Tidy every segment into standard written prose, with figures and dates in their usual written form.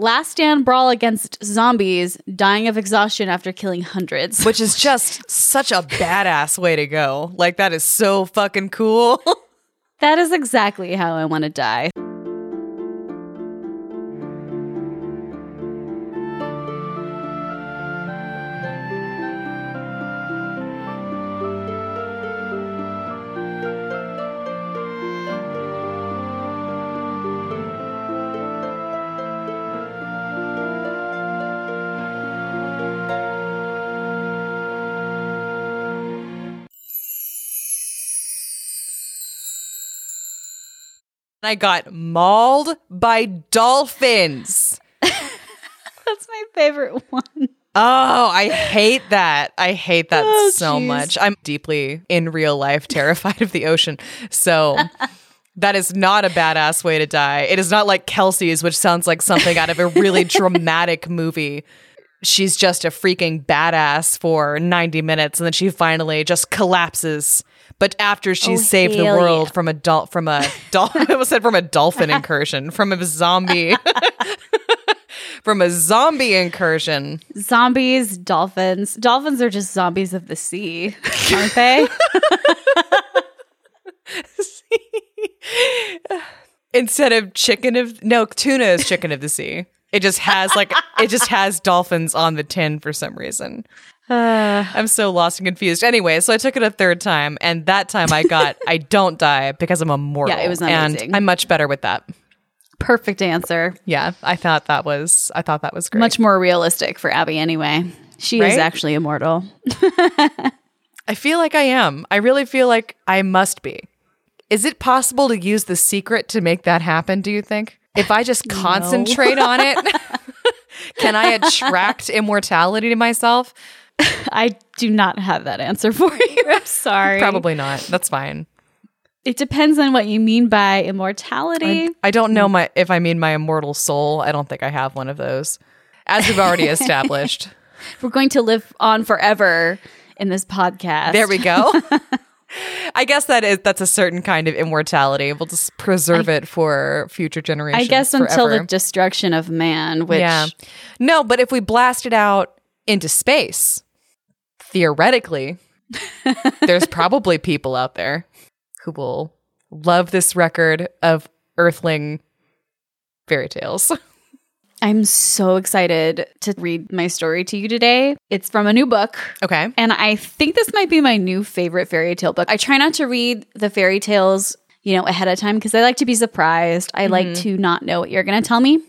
Last stand brawl against zombies, dying of exhaustion after killing hundreds. Which is just such a badass way to go. Like, that is so fucking cool. That is exactly how I want to die. I got mauled by dolphins. That's my favorite one. Oh, I hate that. I hate that so much. I'm deeply, in real life, terrified of the ocean. So that is not a badass way to die. It is not like Kelsey's, which sounds like something out of a really dramatic movie. She's just a freaking badass for 90 minutes, and then she finally just collapses. But after she's saved the world from a zombie incursion. Zombies, dolphins. Dolphins are just zombies of the sea, aren't they? Instead of tuna is chicken of the sea. It just has dolphins on the tin for some reason. I'm so lost and confused. Anyway, so I took it a third time, and that time I don't die because I'm immortal. Yeah, it was amazing. And I'm much better with that. Perfect answer. Yeah, I thought that was great. Much more realistic for Abby anyway. She is actually immortal. I feel like I am. I really feel like I must be. Is it possible to use the secret to make that happen, do you think? If I just concentrate on it, can I attract immortality to myself? I do not have that answer for you. I'm sorry. Probably not. That's fine. It depends on what you mean by immortality. I don't know if I mean my immortal soul. I don't think I have one of those, as we've already established. We're going to live on forever in this podcast. There we go. I guess that's a certain kind of immortality. We'll just preserve it for future generations. I guess until the destruction of man, which... Yeah. No, but if we blast it out into space, theoretically, there's probably people out there who will love this record of Earthling fairy tales. I'm so excited to read my story to you today. It's from a new book. Okay. And I think this might be my new favorite fairy tale book. I try not to read the fairy tales, ahead of time because I like to be surprised. I like to not know what you're going to tell me.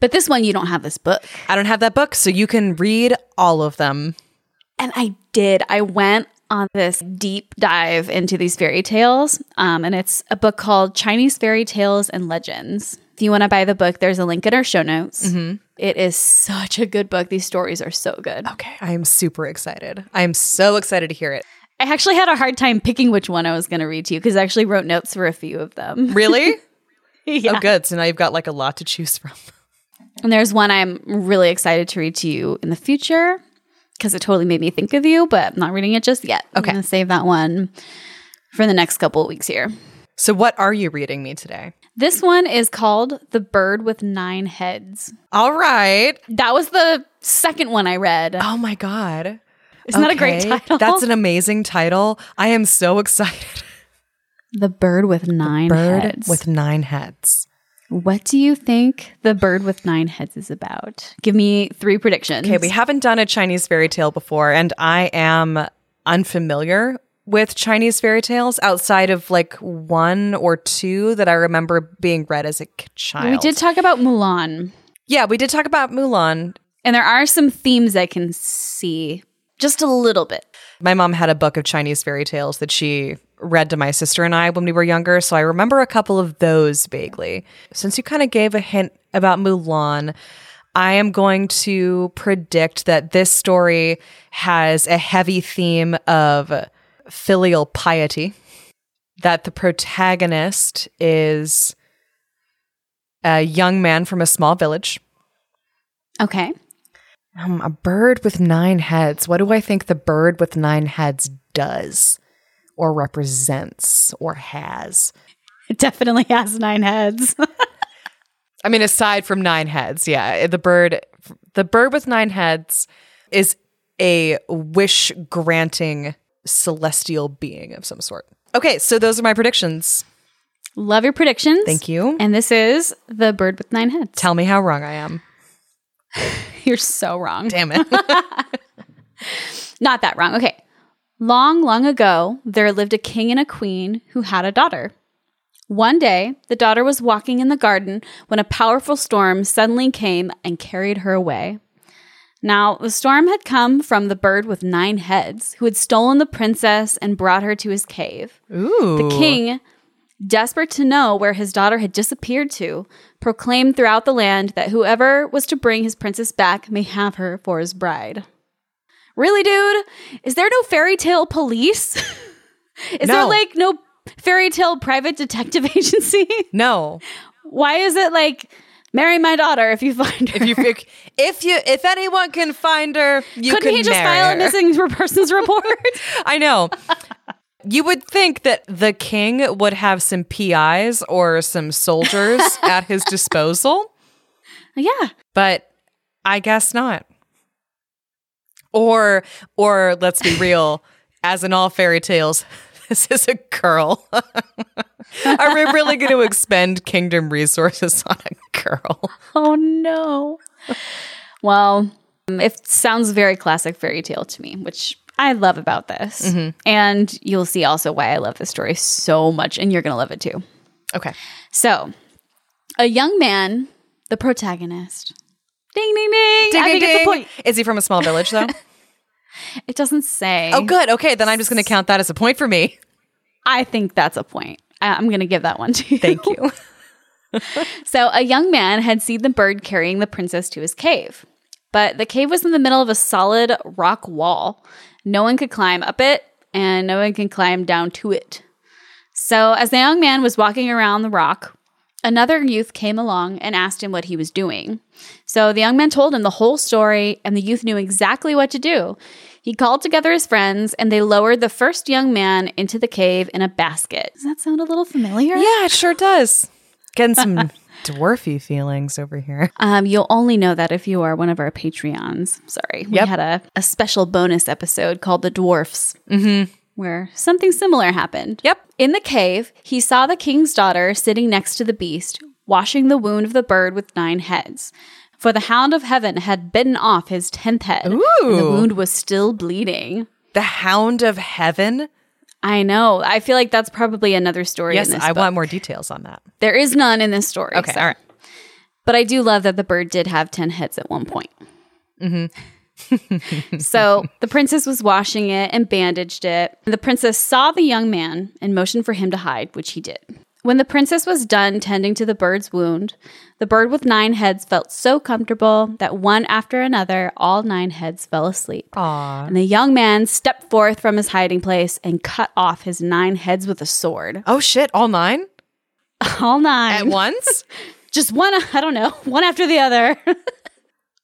But this one, you don't have this book. I don't have that book, so you can read all of them. And I did. I went on this deep dive into these fairy tales, and it's a book called Chinese Fairy Tales and Legends. If you want to buy the book, there's a link in our show notes. Mm-hmm. It is such a good book. These stories are so good. Okay. I am super excited. I am so excited to hear it. I actually had a hard time picking which one I was going to read to you because I actually wrote notes for a few of them. Really? Yeah. Oh, good. So now you've got like a lot to choose from. And there's one I'm really excited to read to you in the future because it totally made me think of you, but I'm not reading it just yet. Okay. I'm going to save that one for the next couple of weeks here. So what are you reading me today? This one is called The Bird with Nine Heads. All right. That was the second one I read. Oh, my God. Isn't that a great title? That's an amazing title. I am so excited. The Bird with Nine Heads. With Nine Heads. What do you think The Bird with Nine Heads is about? Give me three predictions. Okay, we haven't done a Chinese fairy tale before, and I am unfamiliar with Chinese fairy tales outside of like one or two that I remember being read as a child. We did talk about Mulan. Yeah, we did talk about Mulan. And there are some themes I can see just a little bit. My mom had a book of Chinese fairy tales that she read to my sister and I when we were younger. So I remember a couple of those vaguely. Since you kind of gave a hint about Mulan, I am going to predict that this story has a heavy theme of filial piety, that the protagonist is a young man from a small village. Okay. A bird with nine heads. What do I think the bird with nine heads does or represents or has? It definitely has nine heads. I mean, aside from Nine Heads, yeah. The bird with nine heads is a wish-granting celestial being of some sort. Okay, so those are my predictions. Love your predictions. Thank you. And this is The Bird with Nine Heads. Tell me how wrong I am. You're so wrong. Damn it. Not that wrong. Okay. Long, long ago, there lived a king and a queen who had a daughter. One day, the daughter was walking in the garden when a powerful storm suddenly came and carried her away. Now, the storm had come from the bird with nine heads, who had stolen the princess and brought her to his cave. Ooh. The king, desperate to know where his daughter had disappeared to, proclaimed throughout the land that whoever was to bring his princess back may have her for his bride. Really, dude? Is there no fairy tale police? Is there like no fairy tale private detective agency? No. Why is it like, marry my daughter if you find her? If anyone can find her, couldn't he just file a missing persons report? I know. You would think that the king would have some PIs or some soldiers at his disposal. Yeah. But I guess not. Or let's be real, as in all fairy tales, this is a girl. Are we really going to expend kingdom resources on a girl? Oh, no. Well, it sounds very classic fairy tale to me, which I love about this. Mm-hmm. And you'll see also why I love this story so much. And you're going to love it too. Okay. So a young man, the protagonist. Ding, ding, ding. Ding, ding, ding. Point. Is he from a small village though? It doesn't say. Oh, good. Okay. Then I'm just going to count that as a point for me. I think that's a point. I'm going to give that one to you. Thank you. So a young man had seen the bird carrying the princess to his cave. But the cave was in the middle of a solid rock wall. No one could climb up it, and no one can climb down to it. So as the young man was walking around the rock, another youth came along and asked him what he was doing. So the young man told him the whole story, and the youth knew exactly what to do. He called together his friends, and they lowered the first young man into the cave in a basket. Does that sound a little familiar? Yeah, it sure does. Getting some dwarfy feelings over here. You'll only know that if you are one of our Patreons. Sorry. We had a special bonus episode called The Dwarfs, where something similar happened. Yep. In the cave, he saw the king's daughter sitting next to the beast, washing the wound of the bird with nine heads. For the Hound of Heaven had bitten off his 10th head. Ooh. And the wound was still bleeding. The Hound of Heaven? I know. I feel like that's probably another story in this book. Yes, I want more details on that. There is none in this story. Okay, all right. But I do love that the bird did have 10 heads at one point. Mm-hmm. So the princess was washing it and bandaged it. The princess saw the young man and motioned for him to hide, which he did. When the princess was done tending to the bird's wound, the bird with nine heads felt so comfortable that one after another, all nine heads fell asleep. Aww. And the young man stepped forth from his hiding place and cut off his nine heads with a sword. Oh, shit. All nine? All nine. At once? Just one, I don't know, one after the other.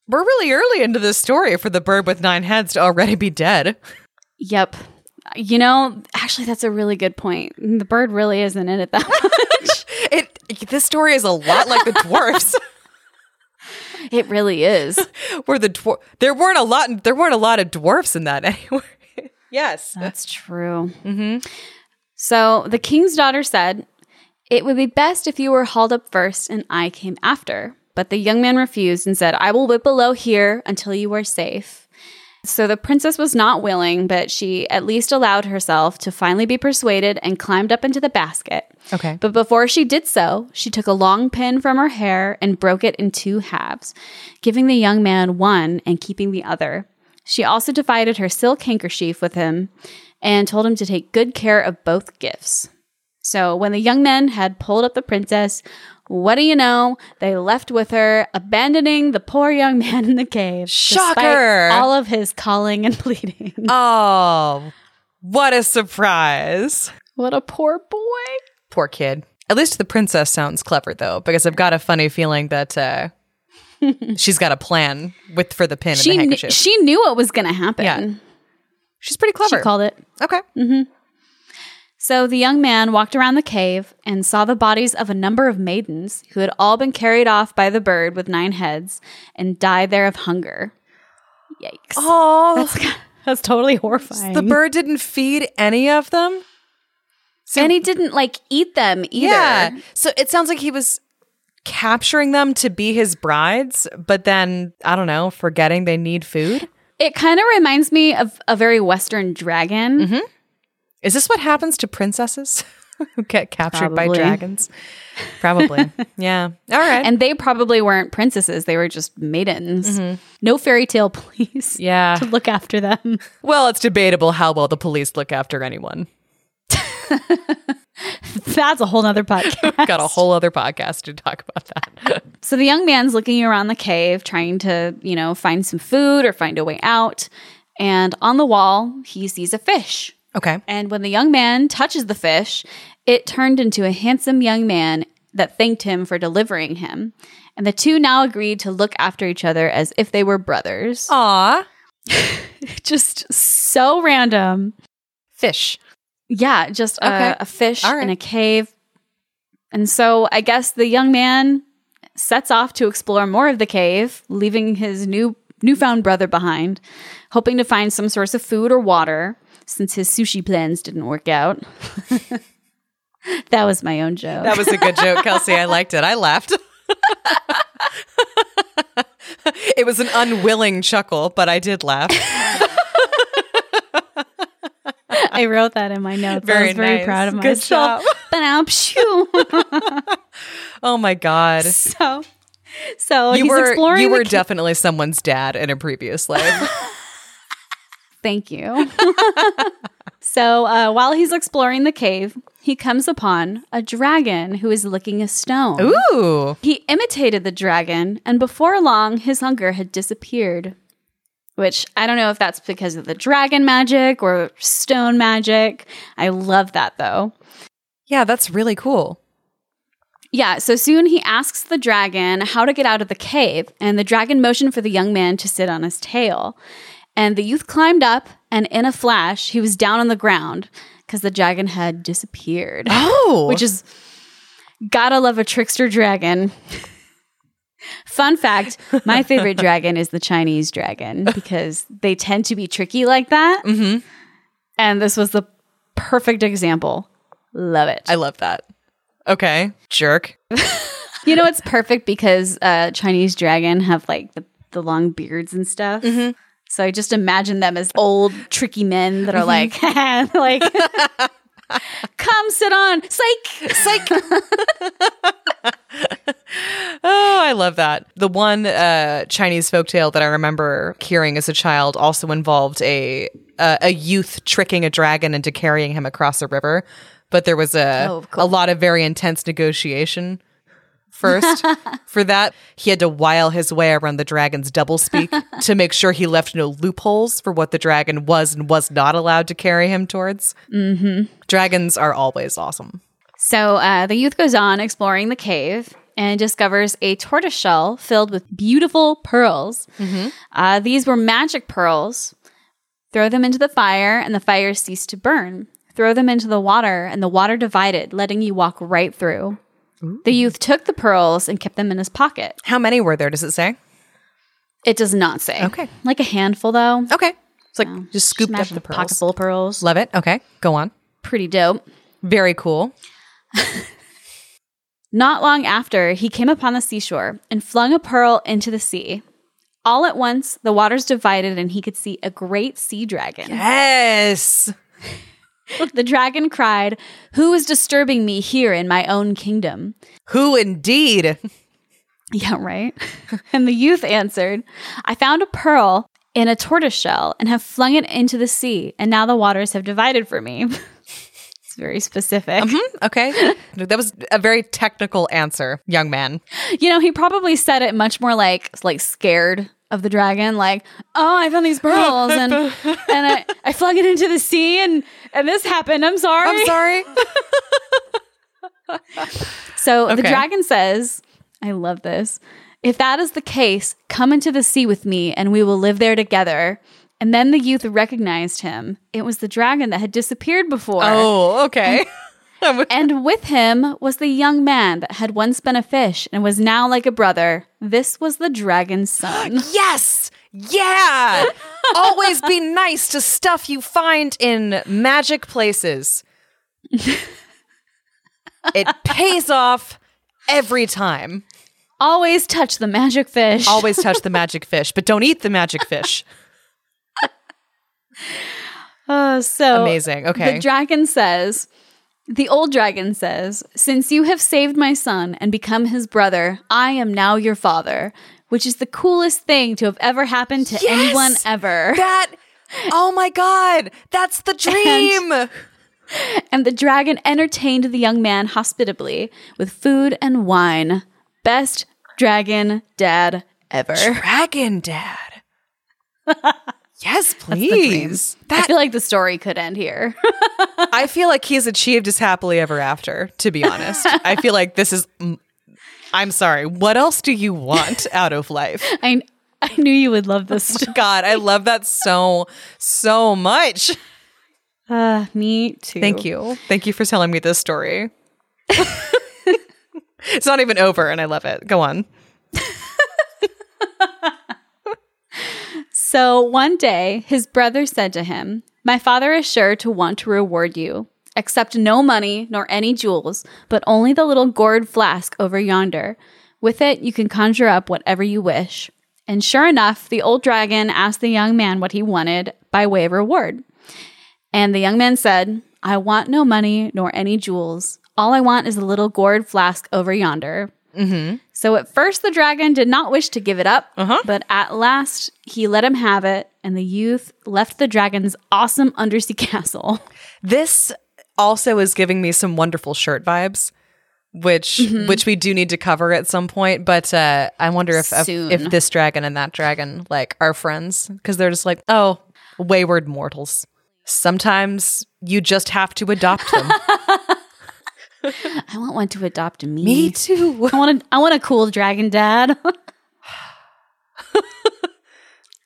We're really early into this story for the bird with nine heads to already be dead. Yep. You know, actually, that's a really good point. The bird really isn't in it that much. This story is a lot like the dwarfs. It really is. There weren't a lot of dwarfs in that anyway. Yes, that's true. Mm-hmm. So the king's daughter said, "It would be best if you were hauled up first, and I came after." But the young man refused and said, "I will wait below here until you are safe." So the princess was not willing, but she at least allowed herself to finally be persuaded and climbed up into the basket. Okay. But before she did so, she took a long pin from her hair and broke it in two halves, giving the young man one and keeping the other. She also divided her silk handkerchief with him and told him to take good care of both gifts. So when the young men had pulled up the princess, what do you know? They left with her, abandoning the poor young man in the cave. Shocker! Despite all of his calling and pleading. Oh, what a surprise. What a poor boy. Poor kid. At least the princess sounds clever, though, because I've got a funny feeling that she's got a plan for the pin and the handkerchief. She knew what was going to happen. Yeah. She's pretty clever. She called it. Okay. Mm-hmm. So the young man walked around the cave and saw the bodies of a number of maidens who had all been carried off by the bird with nine heads and died there of hunger. Yikes. Oh, that's totally horrifying. The bird didn't feed any of them? So, and he didn't, eat them either. Yeah. So it sounds like he was capturing them to be his brides, but then, I don't know, forgetting they need food? It kind of reminds me of a very Western dragon. Mm-hmm. Is this what happens to princesses who get captured by dragons? Probably. Yeah. All right. And they probably weren't princesses. They were just maidens. Mm-hmm. No fairy tale police to look after them. Well, it's debatable how well the police look after anyone. That's a whole other podcast. We've got a whole other podcast to talk about that. So the young man's looking around the cave, trying to, find some food or find a way out. And on the wall, he sees a fish. Okay. And when the young man touches the fish, it turned into a handsome young man that thanked him for delivering him. And the two now agreed to look after each other as if they were brothers. Aw. Just so random. Fish. Yeah, just a fish in a cave. And so I guess the young man sets off to explore more of the cave, leaving his newfound brother behind, hoping to find some source of food or water, since his sushi plans didn't work out. That was my own joke. That was a good joke, Kelsey. I liked it. I laughed. It was an unwilling chuckle, but I did laugh. I wrote that in my notes. I was very proud of myself. Oh my God. So you were exploring. You were definitely someone's dad in a previous life. Thank you. So while he's exploring the cave, he comes upon a dragon who is licking a stone. Ooh. He imitated the dragon, and before long, his hunger had disappeared. Which I don't know if that's because of the dragon magic or stone magic. I love that, though. Yeah, that's really cool. Yeah, so soon he asks the dragon how to get out of the cave, and the dragon motioned for the young man to sit on his tail. And the youth climbed up, and in a flash, he was down on the ground because the dragon had disappeared. Oh! Which is, gotta love a trickster dragon. Fun fact, my favorite dragon is the Chinese dragon because they tend to be tricky like that. Mm-hmm. And this was the perfect example. Love it. I love that. Okay. Jerk. You know, it's perfect because Chinese dragon have the long beards and stuff. Mm-hmm. So I just imagine them as old, tricky men that are come sit on. Psych. Oh, I love that. The one Chinese folktale that I remember hearing as a child also involved a youth tricking a dragon into carrying him across a river, but there was a lot of very intense negotiation first for that. He had to wile his way around the dragon's doublespeak to make sure he left no loopholes for what the dragon was and was not allowed to carry him towards. Mm-hmm. Dragons are always awesome. So the youth goes on exploring the cave and discovers a tortoise shell filled with beautiful pearls. Mm-hmm. These were magic pearls. Throw them into the fire and the fire ceased to burn. Throw them into the water and the water divided, letting you walk right through. Ooh. The youth took the pearls and kept them in his pocket. How many were there, does it say? It does not say. Okay. Like a handful, though. Okay. It's just scooped up the pearls. Pocket full of pearls. Love it. Okay. Go on. Pretty dope. Very cool. Not long after, he came upon the seashore and flung a pearl into the sea. All at once, the waters divided and he could see a great sea dragon. Yes! The dragon cried, "Who is disturbing me here in my own kingdom?" Who indeed? Yeah, right? And the youth answered, "I found a pearl in a tortoise shell and have flung it into the sea, and now the waters have divided for me." Very specific. Mm-hmm. Okay. That was a very technical answer, young man. He probably said it much more like scared of the dragon. Like, "Oh, I found these pearls and I flung it into the sea and this happened. I'm sorry. So the dragon says, I love this. "If that is the case, come into the sea with me and we will live there together. And then the youth recognized him. It was the dragon that had disappeared before. Oh, okay. And with him was the young man that had once been a fish and was now like a brother. This was the dragon's son. Yes! Yeah! Always be nice to stuff you find in magic places. It pays off every time. Always touch the magic fish. Always touch the magic fish, but don't eat the magic fish. Oh, so amazing. Okay. The old dragon says, "Since you have saved my son and become his brother, I am now your father," which is the coolest thing to have ever happened to anyone ever. That, oh my God, that's the dream. And the dragon entertained the young man hospitably with food and wine. Best dragon dad ever. Dragon dad. Yes, please. I feel like the story could end here. I feel like he's achieved his happily ever after, to be honest. I feel like this is... I'm sorry. What else do you want out of life? I knew you would love this story. God, I love that so, so much. Me too. Thank you. Thank you for telling me this story. It's not even over, and I love it. Go on. So one day, his brother said to him, "My father is sure to want to reward you. Accept no money nor any jewels, but only the little gourd flask over yonder. With it, you can conjure up whatever you wish." And sure enough, the old dragon asked the young man what he wanted by way of reward. And the young man said, "I want no money nor any jewels. All I want is the little gourd flask over yonder." Mm-hmm. So at first the dragon did not wish to give it up, but at last he let him have it, and the youth left the dragon's awesome undersea castle. This also is giving me some wonderful shirt vibes, which we do need to cover at some point. But I wonder if this dragon and that dragon like are friends, because they're just like, oh, wayward mortals. Sometimes you just have to adopt them. I want one to adopt me. Me too. I want a cool dragon dad.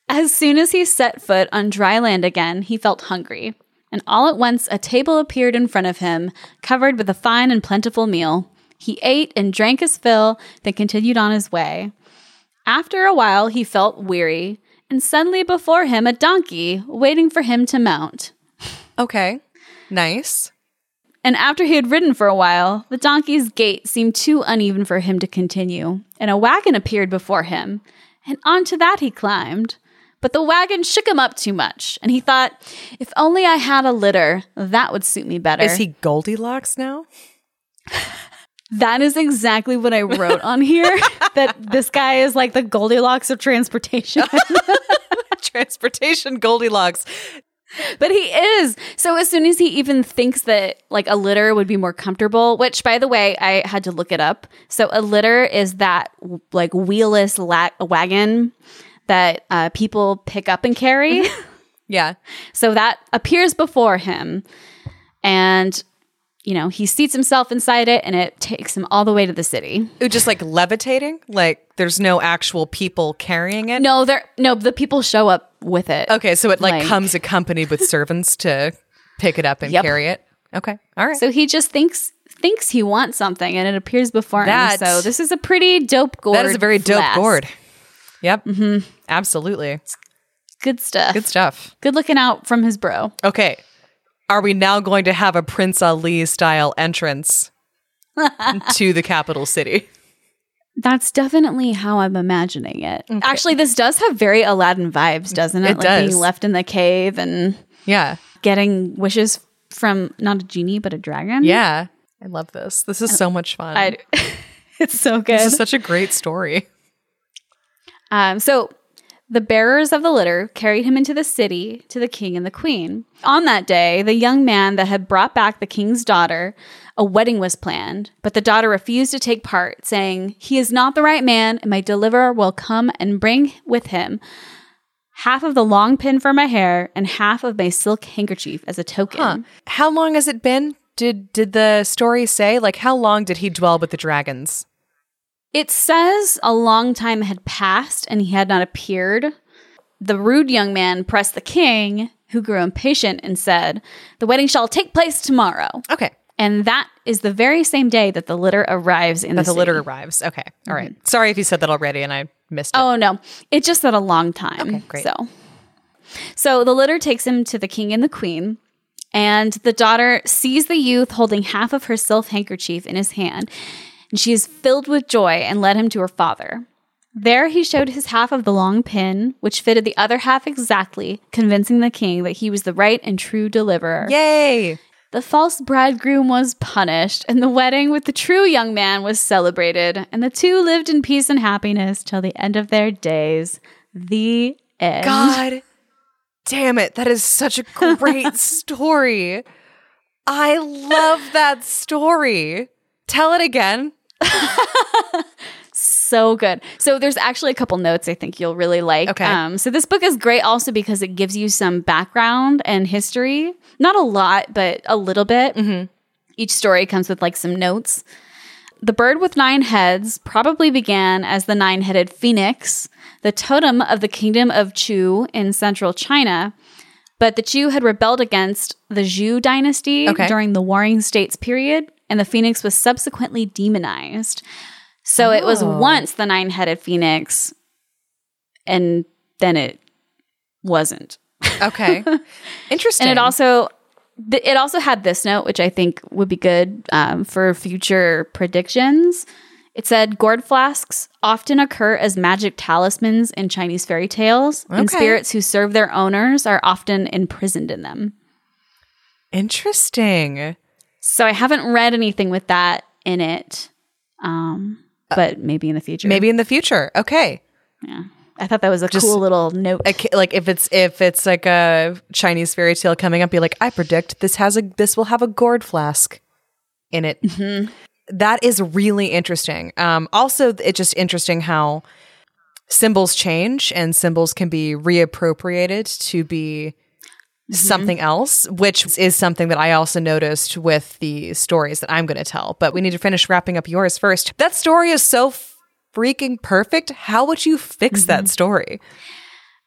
As soon as he set foot on dry land again, he felt hungry. And all at once, a table appeared in front of him, covered with a fine and plentiful meal. He ate and drank his fill, then continued on his way. After a while, he felt weary. And suddenly before him, a donkey waiting for him to mount. Okay. Nice. And after he had ridden for a while, the donkey's gait seemed too uneven for him to continue, and a wagon appeared before him, and onto that he climbed. But the wagon shook him up too much, and he thought, if only I had a litter, that would suit me better. Is he Goldilocks now? That is exactly what I wrote on here, that this guy is like the Goldilocks of transportation. Transportation Goldilocks. But he is. So as soon as he even thinks that like a litter would be more comfortable, which by the way, I had to look it up. So a litter is that like wheelless wagon that people pick up and carry. Yeah. So that appears before him and, you know, he seats himself inside it and it takes him all the way to the city. It just like levitating? Like there's no actual people carrying it? No, the people show up with it. Okay, so it like comes accompanied with servants to pick it up and carry it. Okay, all right. So he just thinks he wants something and it appears before him. So this is a pretty dope gourd. That is a very dope gourd. Yep. Mm-hmm. Absolutely. It's good stuff. Good stuff. Good looking out from his bro. Okay. Are we now going to have a Prince Ali style entrance to the capital city? That's definitely how I'm imagining it. Okay. Actually, this does have very Aladdin vibes, doesn't it? It does. Like being left in the cave and getting wishes from not a genie, but a dragon. Yeah. I love this. This is so much fun. It's so good. This is such a great story. So the bearers of the litter carried him into the city to the king and the queen. On that day, the young man that had brought back the king's daughter, a wedding was planned, but the daughter refused to take part, saying, "He is not the right man, and my deliverer will come and bring with him half of the long pin for my hair and half of my silk handkerchief as a token." Huh. How long has it been? Did the story say? Like, how long did he dwell with the dragons? It says a long time had passed and he had not appeared. the rude young man pressed the king, who grew impatient and said, "The wedding shall take place tomorrow." Okay. And that is the very same day that the litter arrives in the city. That the litter arrives. Okay. All right. Mm-hmm. Sorry if you said that already and I missed it. Oh, no. It just said a long time. Okay, great. So the litter takes him to the king and the queen, and the daughter sees the youth holding half of her silk handkerchief in his hand, and she is filled with joy and led him to her father. There he showed his half of the long pin, which fitted the other half exactly, convincing the king that he was the right and true deliverer. Yay! The false bridegroom was punished, and the wedding with the true young man was celebrated, and the two lived in peace and happiness till the end of their days. The end. God damn it. That is such a great story. I love that story. Tell it again. So good. So there's actually a couple notes I think you'll really like. Okay. So this book is great also because it gives you some background and history. Not a lot, but a little bit. Mm-hmm. Each story comes with like some notes. The Bird with Nine Heads probably began as the nine-headed phoenix, the totem of the kingdom of Chu in central China. But the Chu had rebelled against the Zhou dynasty during the Warring States period, and the phoenix was subsequently demonized. So it was once the nine-headed phoenix, and then it wasn't. Okay. Interesting. And it also had this note, which I think would be good for future predictions. It said, gourd flasks often occur as magic talismans in Chinese fairy tales, and spirits who serve their owners are often imprisoned in them. Interesting. So I haven't read anything with that in it. But maybe in the future. Maybe in the future. Okay. Yeah. I thought that was just cool little note. Like if it's like a Chinese fairy tale coming up, be like, I predict this will have a gourd flask in it. Mm-hmm. That is really interesting. Also, it's just interesting how symbols change and symbols can be reappropriated to be something else, which is something that I also noticed with the stories that I'm going to tell. But we need to finish wrapping up yours first. That story is so freaking perfect. How would you fix that story?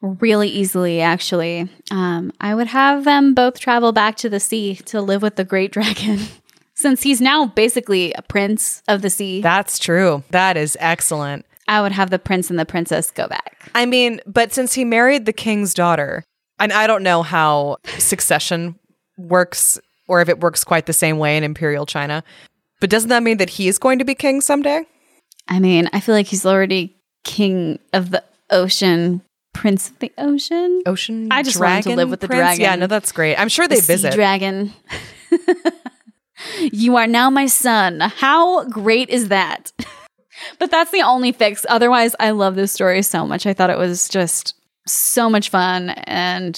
Really easily, actually. I would have them both travel back to the sea to live with the great dragon, since he's now basically a prince of the sea. That's true. That is excellent. I would have the prince and the princess go back. I mean, but since he married the king's daughter... And I don't know how succession works or if it works quite the same way in Imperial China. But doesn't that mean that he is going to be king someday? I mean, I feel like he's already king of the ocean, prince of the ocean. Ocean I just want to live with the dragon. Yeah, no, that's great. I'm sure they visit. Sea dragon. You are now my son. How great is that? But that's the only fix. Otherwise, I love this story so much. I thought it was just... so much fun. And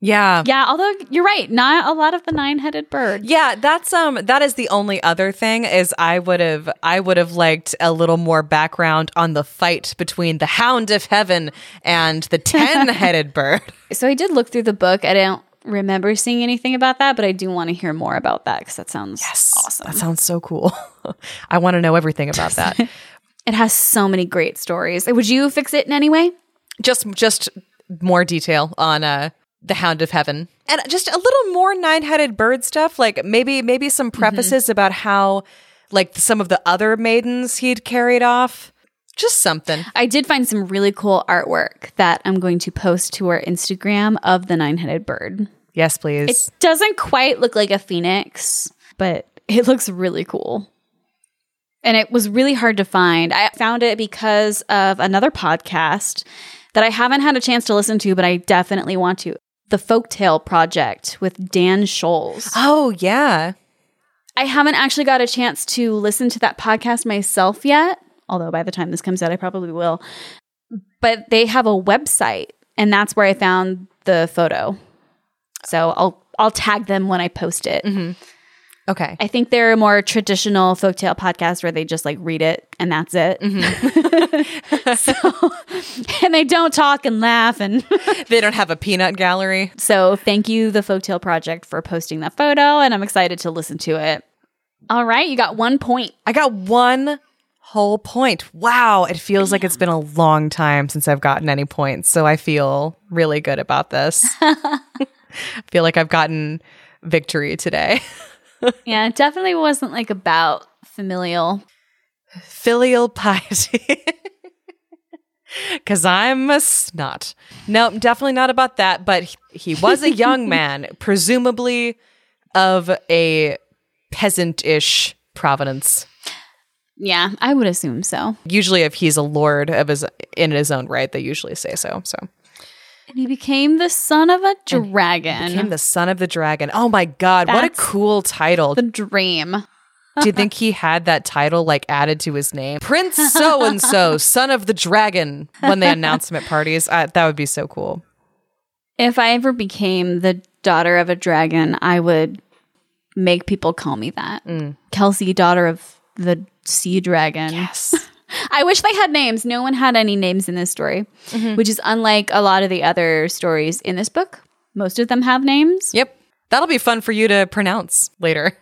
yeah, although you're right, not a lot of the nine-headed bird. Yeah, that's that is the only other thing is I would have liked a little more background on the fight between the Hound of Heaven and the 10-headed bird. So I did look through the book. I don't remember seeing anything about that, but I do want to hear more about that because that sounds awesome. That sounds so cool. I want to know everything about that. It has so many great stories. Would you fix it in any way? Just more detail on the Hound of Heaven. And just a little more nine-headed bird stuff, like maybe some prefaces about how, like, some of the other maidens he'd carried off. Just something. I did find some really cool artwork that I'm going to post to our Instagram of the nine-headed bird. Yes, please. It doesn't quite look like a phoenix, but it looks really cool. And it was really hard to find. I found it because of another podcast that I haven't had a chance to listen to, but I definitely want to. The Folktale Project with Dan Scholes. Oh, yeah. I haven't actually got a chance to listen to that podcast myself yet, although by the time this comes out, I probably will. But they have a website, and that's where I found the photo. So I'll tag them when I post it. Mm-hmm. Okay. I think they're a more traditional folktale podcast where they just like read it and that's it. Mm-hmm. So, and they don't talk and laugh and they don't have a peanut gallery. So thank you, The Folktale Project, for posting that photo, and I'm excited to listen to it. All right. You got 1 point. I got one whole point. Wow. It feels like it's been a long time since I've gotten any points. So I feel really good about this. I feel like I've gotten victory today. Yeah, it definitely wasn't like about filial piety. Because I'm a snot. No, definitely not about that. But he was a young man, presumably of a peasant-ish provenance. Yeah, I would assume so. Usually if he's a lord of his own right, they usually say so. And he became the son of a dragon. And he became the son of the dragon. Oh my God, what a cool title. The dream. Do you think he had that title like added to his name? Prince so-and-so, son of the dragon, when they announce him at parties. That would be so cool. If I ever became the daughter of a dragon, I would make people call me that. Mm. Kelsey, daughter of the sea dragon. Yes. I wish they had names. No one had any names in this story, which is unlike a lot of the other stories in this book. Most of them have names. Yep. That'll be fun for you to pronounce later.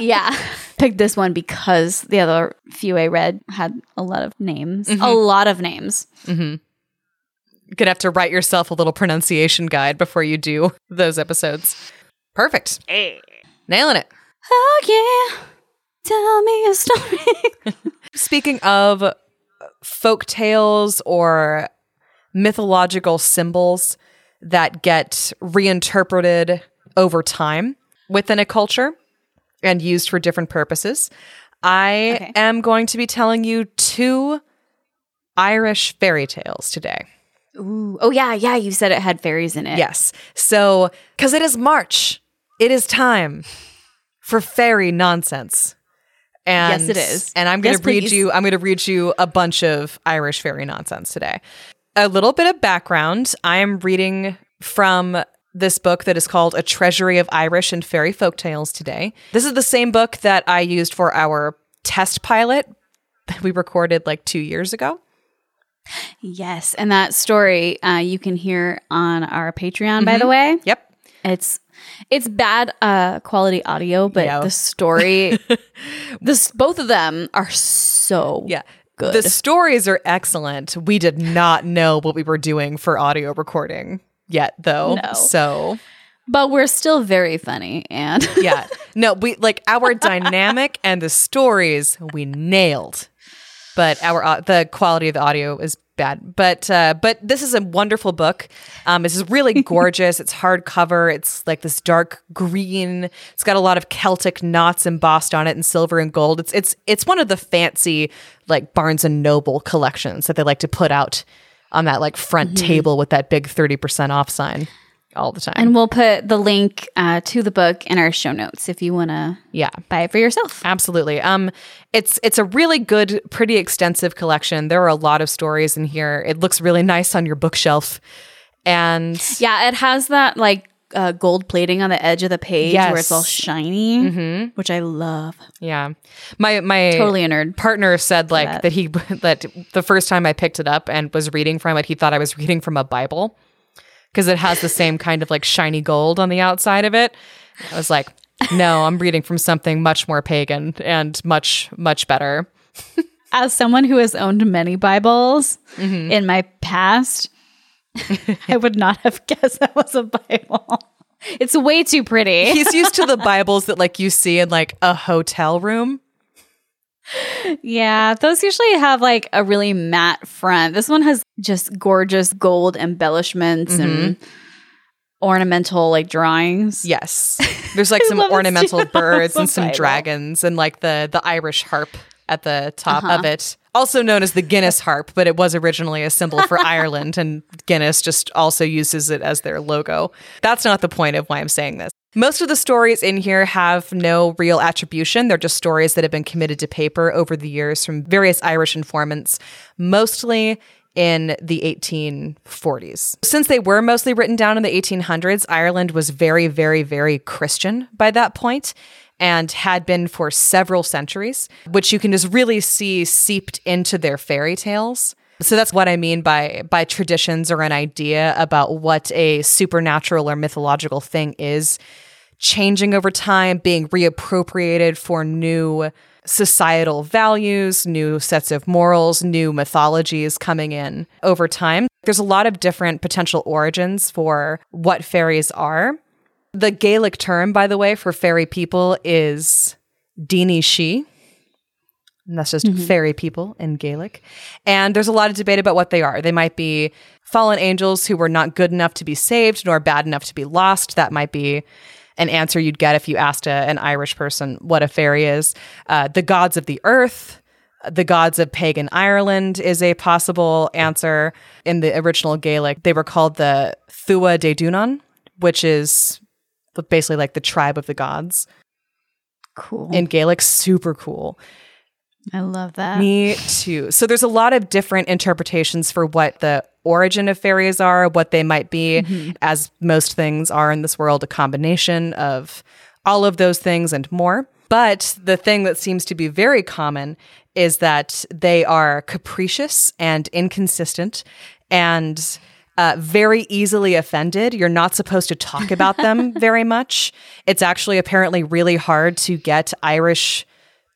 Yeah. Picked this one because the other few I read had a lot of names. A lot of names. Gonna have to write yourself a little pronunciation guide before you do those episodes. Perfect. Hey. Nailing it. Oh, yeah. Tell me a story. Speaking of folk tales or mythological symbols that get reinterpreted over time within a culture and used for different purposes, I am going to be telling you 2 Irish fairy tales today. Ooh. Oh, yeah. You said it had fairies in it. Yes. So, because it is March, it is time for fairy nonsense. And, yes, it is. And I'm going to read you a bunch of Irish fairy nonsense today. A little bit of background. I am reading from this book that is called A Treasury of Irish and Fairy Folktales today. This is the same book that I used for our test pilot that we recorded like 2 years ago. Yes. And that story you can hear on our Patreon, by the way. Yep. It's bad quality audio, but the story, both of them are so good. The stories are excellent. We did not know what we were doing for audio recording yet, though. No. So, but we're still very funny, and we like our dynamic and the stories we nailed, but the quality of the audio is bad. But this is a wonderful book. This is really gorgeous. It's hardcover. It's like this dark green. It's got a lot of Celtic knots embossed on it in silver and gold. It's one of the fancy like Barnes and Noble collections that they like to put out on that like front table with that big 30% off sign all the time. And we'll put the link to the book in our show notes if you want to buy it for yourself. Absolutely. It's a really good, pretty extensive collection. There are a lot of stories in here. It looks really nice on your bookshelf. And yeah, it has that like gold plating on the edge of the page where it's all shiny, which I love. Yeah. My totally a nerd partner said like that the first time I picked it up and was reading from it, he thought I was reading from a Bible, because it has the same kind of like shiny gold on the outside of it. I was like, no, I'm reading from something much more pagan and much, much better. As someone who has owned many Bibles in my past, I would not have guessed that was a Bible. It's way too pretty. He's used to the Bibles that like you see in like a hotel room. Yeah, those usually have like a really matte front. This one has just gorgeous gold embellishments and ornamental like drawings. Yes. There's like some ornamental birds and some dragons and like the Irish harp at the top of it. Also known as the Guinness harp, but it was originally a symbol for Ireland, and Guinness just also uses it as their logo. That's not the point of why I'm saying this. Most of the stories in here have no real attribution. They're just stories that have been committed to paper over the years from various Irish informants, mostly in the 1840s. Since they were mostly written down in the 1800s, Ireland was very, very, very Christian by that point, and had been for several centuries, which you can just really see seeped into their fairy tales. So that's what I mean by traditions or an idea about what a supernatural or mythological thing is changing over time, being reappropriated for new societal values, new sets of morals, new mythologies coming in over time. There's a lot of different potential origins for what fairies are. The Gaelic term, by the way, for fairy people is Dini Shi. And that's just fairy people in Gaelic. And there's a lot of debate about what they are. They might be fallen angels who were not good enough to be saved nor bad enough to be lost. That might be an answer you'd get if you asked an Irish person what a fairy is. The gods of the earth, the gods of pagan Ireland is a possible answer. In the original Gaelic, they were called the Tuatha Dé Danann, which is basically like the tribe of the gods. Cool. In Gaelic, super cool. I love that. Me too. So there's a lot of different interpretations for what the origin of fairies are, what they might be, as most things are in this world, a combination of all of those things and more. But the thing that seems to be very common is that they are capricious and inconsistent and very easily offended. You're not supposed to talk about them very much. It's actually apparently really hard to get Irish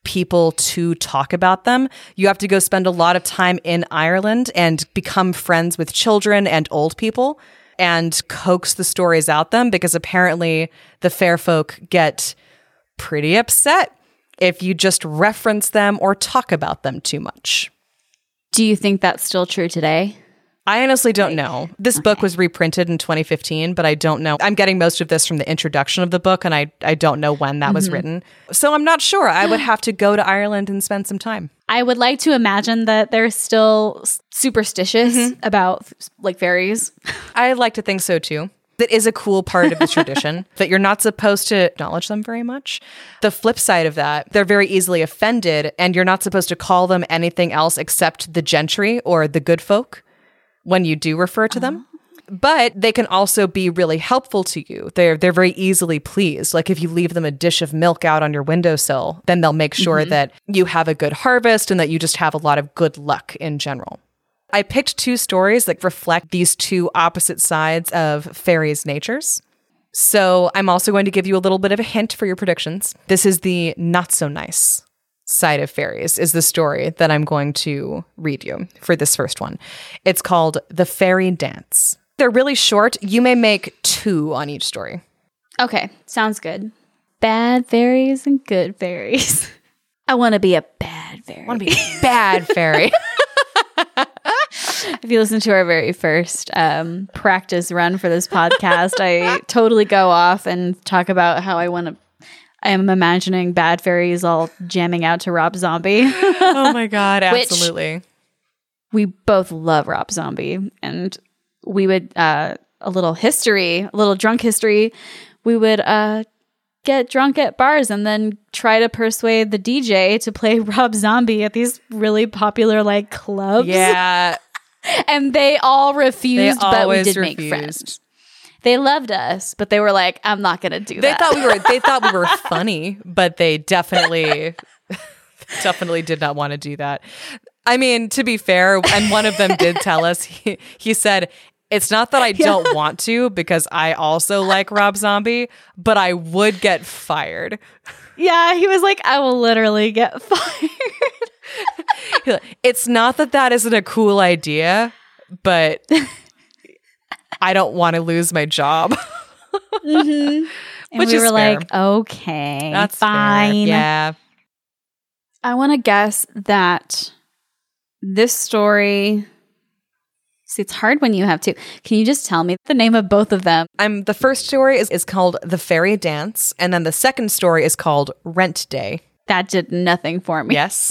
people to talk about them. You have to go spend a lot of time in Ireland and become friends with children and old people and coax the stories out them, because apparently the fair folk get pretty upset if you just reference them or talk about them too much. Do you think that's still true today? I honestly don't know. This book was reprinted in 2015, but I don't know. I'm getting most of this from the introduction of the book, and I don't know when that was written. So I'm not sure. I would have to go to Ireland and spend some time. I would like to imagine that they're still superstitious about like fairies. I like to think so too. That is a cool part of the tradition, that you're not supposed to acknowledge them very much. The flip side of that, they're very easily offended, and you're not supposed to call them anything else except the gentry or the good folk when you do refer to them. But they can also be really helpful to you. They're very easily pleased. Like if you leave them a dish of milk out on your windowsill, then they'll make sure that you have a good harvest and that you just have a lot of good luck in general. I picked two stories that reflect these two opposite sides of fairies' natures. So I'm also going to give you a little bit of a hint for your predictions. This is the not so nice side of fairies is the story that I'm going to read you for this first one. It's called The Fairy Dance. They're really short. You may make two on each story. Okay, sounds good. Bad fairies and good fairies. I want to be a bad fairy. I want to be a bad fairy. If you listen to our very first practice run for this podcast, I totally go off and talk about how I'm imagining bad fairies all jamming out to Rob Zombie. Oh my God, absolutely. We both love Rob Zombie. And we would, a little drunk history, we would get drunk at bars and then try to persuade the DJ to play Rob Zombie at these really popular like clubs. Yeah. And they all refused, but we did make friends. They loved us, but they were like, I'm not going to do that. They thought we were funny, but they definitely did not want to do that. I mean, to be fair, and one of them did tell us, he said, it's not that I don't want to, because I also like Rob Zombie, but I would get fired. Yeah, he was like, I will literally get fired. It's not that isn't a cool idea, but I don't want to lose my job. And we were fair. Like, okay, that's fine. Fair. Yeah. I want to guess that this story, see, it's hard when you have two. Can you just tell me the name of both of them? The first story is called The Fairy Dance. And then the second story is called Rent Day. That did nothing for me. Yes.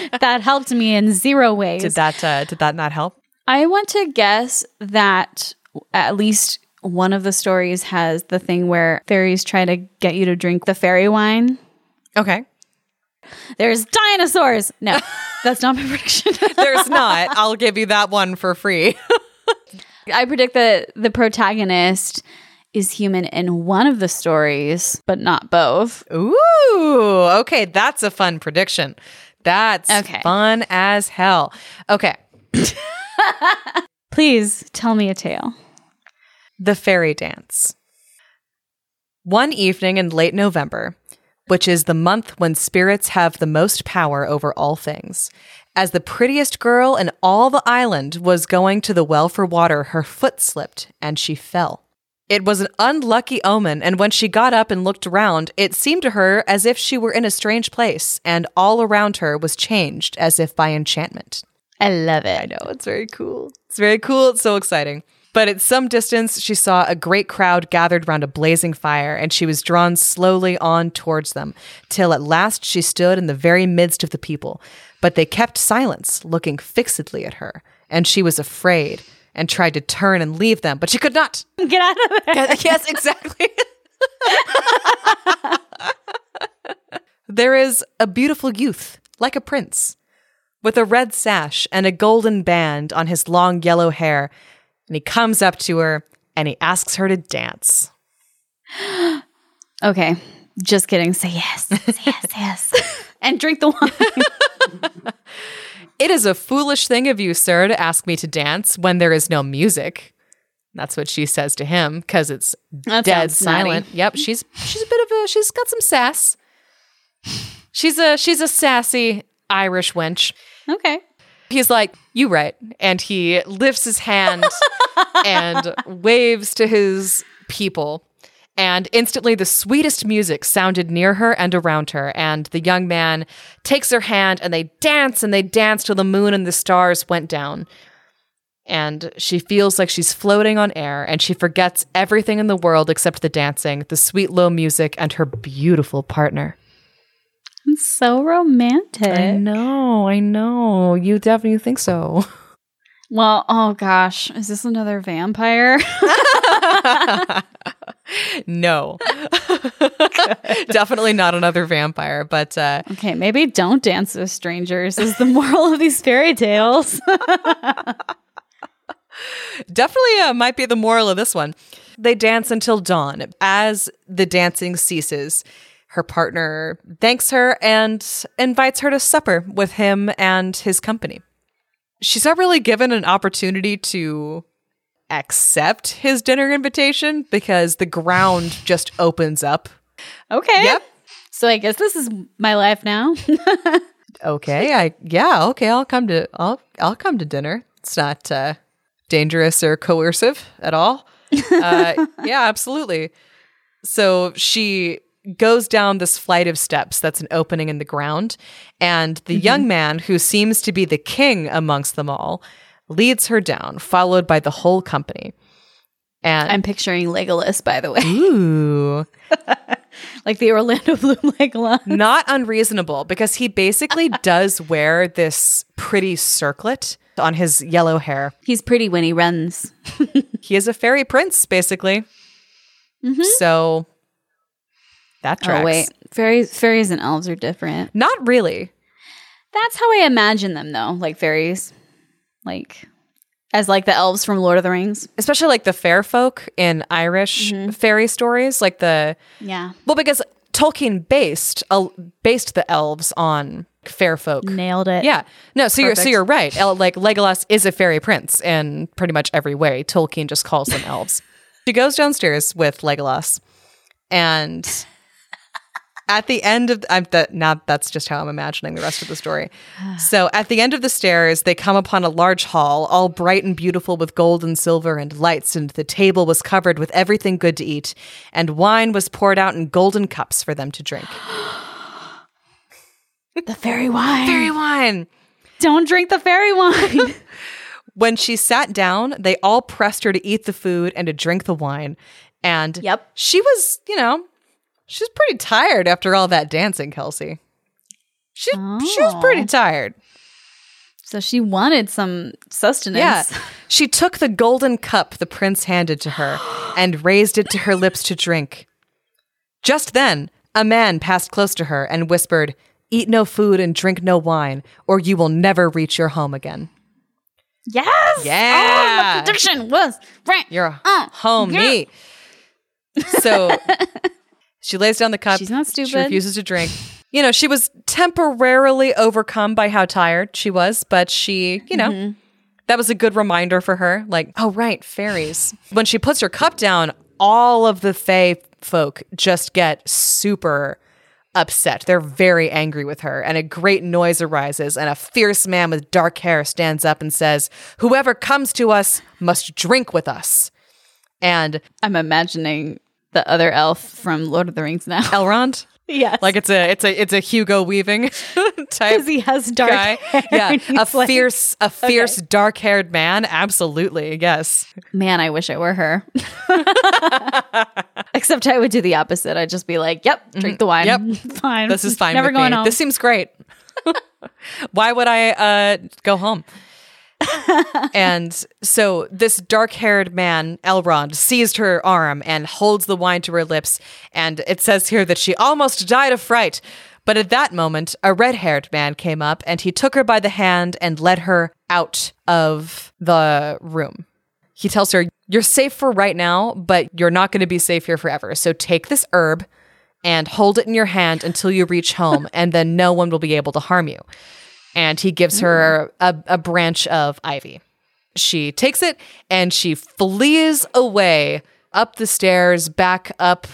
That helped me in zero ways. Did that not help? I want to guess that at least one of the stories has the thing where fairies try to get you to drink the fairy wine. Okay. There's dinosaurs. No, that's not my prediction. There's not. I'll give you that one for free. I predict that the protagonist is human in one of the stories, but not both. Ooh, okay. That's a fun prediction. That's fun as hell. Okay. Please tell me a tale. The Fairy Dance. One evening in late November, which is the month when spirits have the most power over all things, as the prettiest girl in all the island was going to the well for water, her foot slipped and she fell. It was an unlucky omen, and when she got up and looked around, it seemed to her as if she were in a strange place, and all around her was changed as if by enchantment. I love it. I know, it's very cool. It's very cool. It's so exciting. But at some distance, she saw a great crowd gathered round a blazing fire, and she was drawn slowly on towards them, till at last she stood in the very midst of the people. But they kept silence, looking fixedly at her, and she was afraid, and tried to turn and leave them, but she could not. Get out of there. Yes, exactly. There is a beautiful youth, like a prince, with a red sash and a golden band on his long yellow hair, and he comes up to her and he asks her to dance. Okay, just kidding. Say yes, say yes, yes. And drink the wine. It is a foolish thing of you, sir, to ask me to dance when there is no music. That's what she says to him, because it's that dead silent. Nutty. Yep, she's a bit of a, she's got some sass. She's a sassy Irish wench. Okay. He's like, you right. And he lifts his hand and waves to his people. And instantly the sweetest music sounded near her and around her. And the young man takes her hand and they dance till the moon and the stars went down. And she feels like she's floating on air and she forgets everything in the world except the dancing, the sweet low music, and her beautiful partner. It's so romantic. I know. You definitely think so. Well, oh gosh, is this another vampire? No. Definitely not another vampire, but... okay, maybe don't dance with strangers is the moral of these fairy tales. Definitely might be the moral of this one. They dance until dawn. As the dancing ceases, her partner thanks her and invites her to supper with him and his company. She's not really given an opportunity to accept his dinner invitation because the ground just opens up. Okay. Yep. So I guess this is my life now. Okay. Okay. I'll come to dinner. It's not dangerous or coercive at all. Yeah, absolutely. So she goes down this flight of steps that's an opening in the ground, and the young man, who seems to be the king amongst them all, leads her down, followed by the whole company. And I'm picturing Legolas, by the way. Ooh. Like the Orlando Bloom Legolas. Not unreasonable, because he basically does wear this pretty circlet on his yellow hair. He's pretty when he runs. He is a fairy prince, basically. Mm-hmm. So... that tracks. Oh, wait. Fairies and elves are different. Not really. That's how I imagine them, though. Like, fairies. Like, as, like, the elves from Lord of the Rings. Especially, like, the fair folk in Irish fairy stories. Like, the... yeah. Well, because Tolkien based the elves on fair folk. Nailed it. Yeah. No, so you're right. Like, Legolas is a fairy prince in pretty much every way. Tolkien just calls them elves. She goes downstairs with Legolas, and... at the end of that's just how I'm imagining the rest of the story. So at the end of the stairs, they come upon a large hall, all bright and beautiful with gold and silver and lights, and the table was covered with everything good to eat, and wine was poured out in golden cups for them to drink. The fairy wine. Fairy wine. Don't drink the fairy wine. When she sat down, they all pressed her to eat the food and to drink the wine. And she was, she's pretty tired after all that dancing, Kelsey. She was pretty tired. So she wanted some sustenance. Yeah. She took the golden cup the prince handed to her and raised it to her lips to drink. Just then, a man passed close to her and whispered, "Eat no food and drink no wine, or you will never reach your home again." Yes! Yeah! Oh, the prediction was right. You're homie. Yeah. So... she lays down the cup. She's not stupid. She refuses to drink. She was temporarily overcome by how tired she was, but she, that was a good reminder for her. Like, oh, right, fairies. When she puts her cup down, all of the fae folk just get super upset. They're very angry with her, and a great noise arises, and a fierce man with dark hair stands up and says, "Whoever comes to us must drink with us." And I'm imagining the other elf from Lord of the Rings now. Elrond? Yes. Like it's a Hugo Weaving type. Because he has dark hair. Yeah. A fierce dark haired man. Absolutely. Yes. Man, I wish I were her. Except I would do the opposite. I'd just be like, yep, drink the wine. Yep. Fine. This is fine. Never with going me. Home. This seems great. Why would I go home? And so this dark-haired man, Elrond, seized her arm and holds the wine to her lips, and it says here that she almost died of fright. But at that moment, a red-haired man came up, and he took her by the hand and led her out of the room. He tells her, "You're safe for right now, but you're not going to be safe here forever. So take this herb and hold it in your hand until you reach home, and then no one will be able to harm you." And he gives her a branch of ivy. She takes it and she flees away up the stairs, back up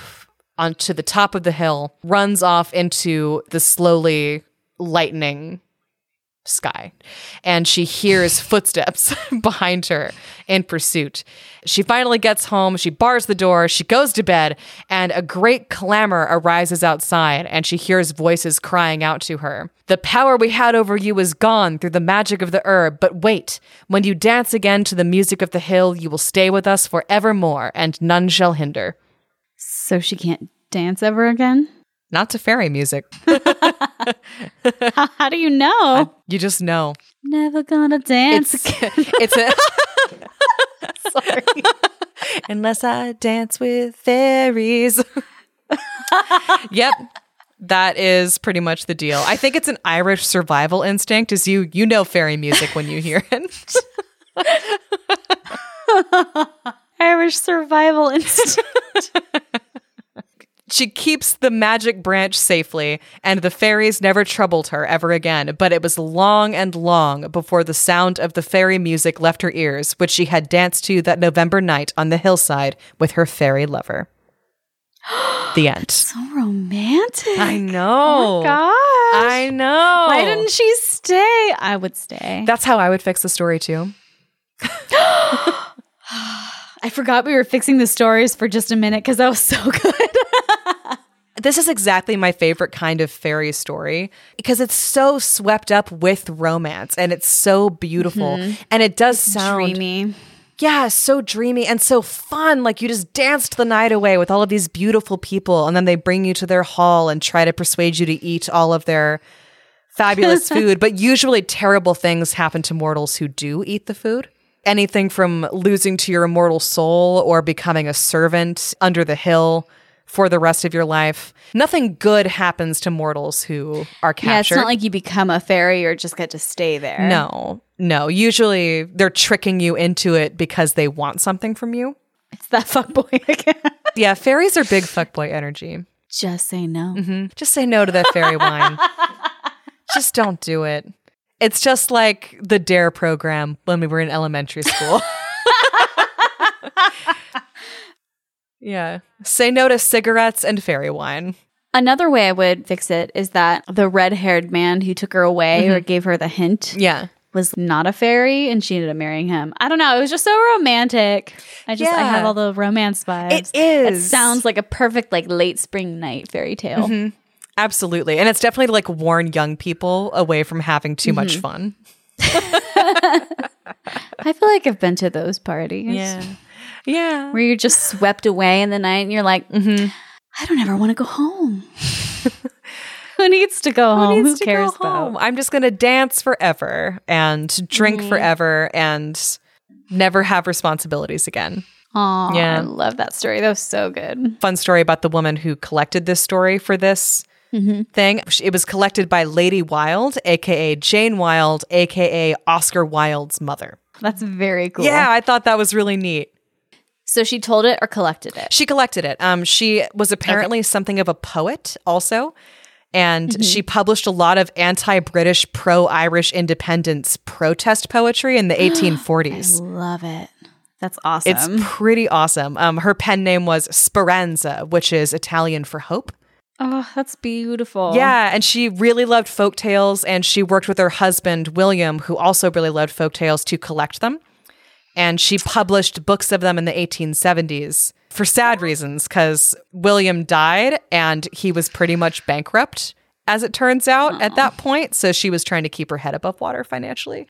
onto the top of the hill, runs off into the slowly lightening sky. And she hears footsteps behind her in pursuit. She finally gets home. She bars the door. She goes to bed, and a great clamor arises outside, and she hears voices crying out to her. "The power we had over you is gone through the magic of the herb, but wait. When you dance again to the music of the hill, you will stay with us forevermore, and none shall hinder." So she can't dance ever again? Not to fairy music. How do you know? You just know. Never gonna dance. It's a sorry. Unless I dance with fairies. Yep. That is pretty much the deal. I think it's an Irish survival instinct, is you know fairy music when you hear it. Irish survival instinct. She keeps the magic branch safely, and the fairies never troubled her ever again, but it was long and long before the sound of the fairy music left her ears, which she had danced to that November night on the hillside with her fairy lover. The end. That's so romantic. I know. Oh my gosh. I know. Why didn't she stay? I would stay. That's how I would fix the story too. I forgot we were fixing the stories for just a minute because that was so good. This is exactly my favorite kind of fairy story because it's so swept up with romance and it's so beautiful. Mm-hmm. And it does sound dreamy. Yeah, so dreamy and so fun. Like you just danced the night away with all of these beautiful people, and then they bring you to their hall and try to persuade you to eat all of their fabulous food. But usually terrible things happen to mortals who do eat the food. Anything from losing to your immortal soul or becoming a servant under the hill for the rest of your life. Nothing good happens to mortals who are captured. Yeah, it's not like you become a fairy or just get to stay there. No. Usually they're tricking you into it because they want something from you. It's that fuckboy again. Yeah, fairies are big fuckboy energy. Just say no. Mm-hmm. Just say no to that fairy wine. Just don't do it. It's just like the DARE program when we were in elementary school. Yeah. Say no to cigarettes and fairy wine. Another way I would fix it is that the red-haired man who took her away or gave her the hint was not a fairy, and she ended up marrying him. I don't know. It was just so romantic. I have all the romance vibes. It is. It sounds like a perfect late spring night fairy tale. Mm-hmm. Absolutely. And it's definitely warn young people away from having too much fun. I feel like I've been to those parties. Yeah. Where you're just swept away in the night and you're like, I don't ever want to go home. Who needs to go home? Who cares though? I'm just going to dance forever and drink forever and never have responsibilities again. Oh, yeah. I love that story. That was so good. Fun story about the woman who collected this story for this thing. It was collected by Lady Wilde, a.k.a. Jane Wilde, a.k.a. Oscar Wilde's mother. That's very cool. Yeah, I thought that was really neat. So she told it or collected it? She collected it. She was apparently something of a poet also. And she published a lot of anti-British, pro-Irish independence protest poetry in the 1840s. I love it. That's awesome. It's pretty awesome. Her pen name was Speranza, which is Italian for hope. Oh, that's beautiful. Yeah, and she really loved folktales, and she worked with her husband, William, who also really loved folktales, to collect them. And she published books of them in the 1870s for sad reasons, because William died, and he was pretty much bankrupt, as it turns out, at that point. So she was trying to keep her head above water financially.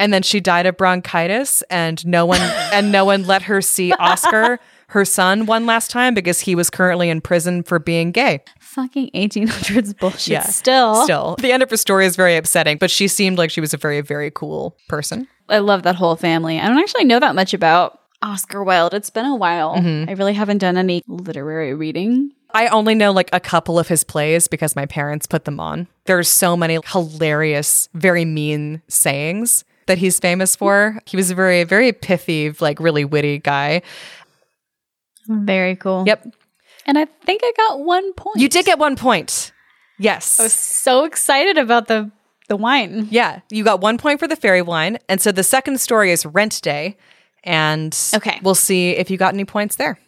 And then she died of bronchitis, and no one let her see Oscar, her son, one last time because he was currently in prison for being gay. Fucking 1800s bullshit. Yeah, still. The end of her story is very upsetting, but she seemed like she was a very, very cool person. I love that whole family. I don't actually know that much about Oscar Wilde. It's been a while. Mm-hmm. I really haven't done any literary reading. I only know like a couple of his plays because my parents put them on. There's so many hilarious, very mean sayings that he's famous for. He was a very, very pithy, like really witty guy. Very cool. Yep. And I think I got 1 point. You did get 1 point. Yes. I was so excited about the wine. Yeah. You got 1 point for the fairy wine. And so the second story is Rent Day. And we'll see if you got any points there.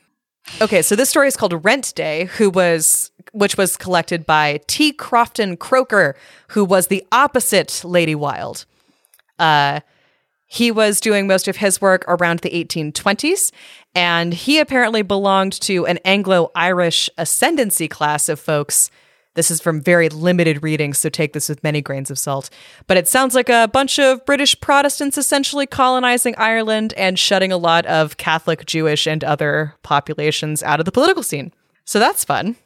Okay, so this story is called Rent Day, which was collected by T. Crofton Croker, who was the opposite Lady Wilde. He was doing most of his work around the 1820s, and he apparently belonged to an Anglo-Irish ascendancy class of folks. This is from very limited readings, so take this with many grains of salt. But it sounds like a bunch of British Protestants essentially colonizing Ireland and shutting a lot of Catholic, Jewish, and other populations out of the political scene. So that's fun.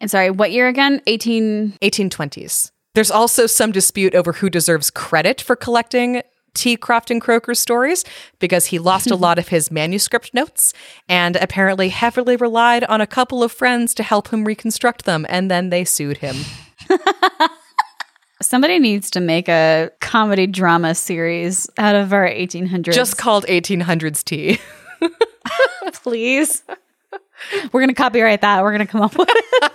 I'm sorry, what year again? 1820s. There's also some dispute over who deserves credit for collecting T. Crofton Croker's stories, because he lost a lot of his manuscript notes and apparently heavily relied on a couple of friends to help him reconstruct them, and then they sued him. Somebody needs to make a comedy drama series out of our 1800s. Just called 1800s Tea. Please. We're going to copyright that. We're going to come up with it.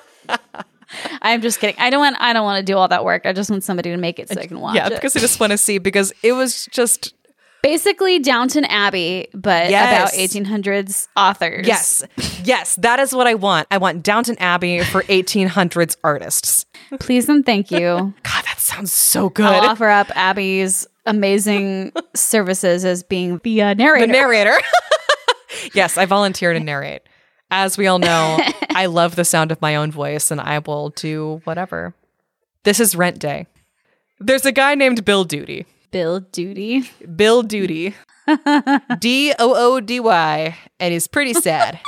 I'm just kidding. I don't want to do all that work. I just want somebody to make it so I can watch it. Yeah, because I just want to see, because it was just... basically Downton Abbey, but about 1800s authors. Yes. Yes, that is what I want. I want Downton Abbey for 1800s artists. Please and thank you. God, that sounds so good. I'll offer up Abby's amazing services as being the narrator. The narrator. Yes, I volunteer to narrate. As we all know, I love the sound of my own voice, and I will do whatever. This is Rent Day. There's a guy named Bill Doody. Bill Doody? Bill Doody. D-O-O-D-Y. And he's pretty sad.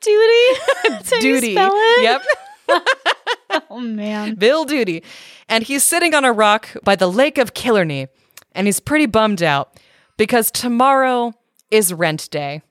Doody? Doody. Spell it? Yep. Oh, man. Bill Doody. And he's sitting on a rock by the Lake of Killarney, and he's pretty bummed out because tomorrow is Rent Day.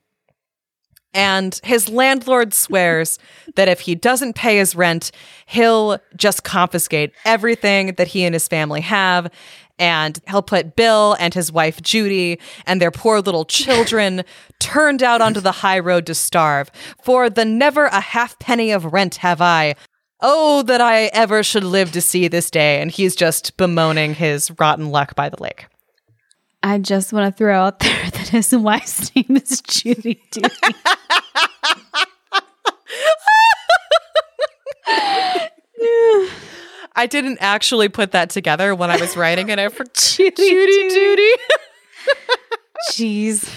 And his landlord swears that if he doesn't pay his rent, he'll just confiscate everything that he and his family have. And he'll put Bill and his wife, Judy, and their poor little children turned out onto the high road to starve. For the never a halfpenny of rent have I. Oh, that I ever should live to see this day. And he's just bemoaning his rotten luck by the lake. I just want to throw out there that his wife's name is Judy Doody. I didn't actually put that together when I was writing it. I forgot Judy Doody. Jeez.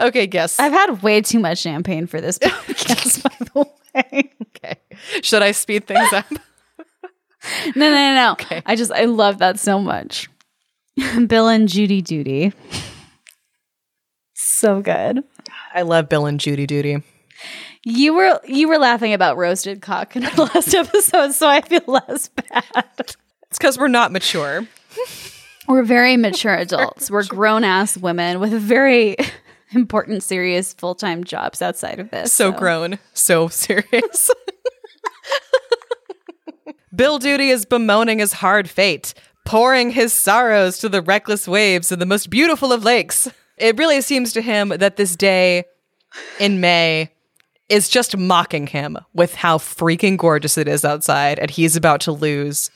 Okay, guess. I've had way too much champagne for this podcast, by the way. Okay. Should I speed things up? No. Okay. I love that so much. Bill and Judy Doody. So good. I love Bill and Judy Doody. You were laughing about roasted cock in our last episode, so I feel less bad. It's because we're not mature. We're very mature adults. We're grown-ass women with very important, serious, full-time jobs outside of this. So grown. So serious. Bill Doody is bemoaning his hard fate, pouring his sorrows to the reckless waves of the most beautiful of lakes. It really seems to him that this day in May is just mocking him with how freaking gorgeous it is outside, and he's about to lose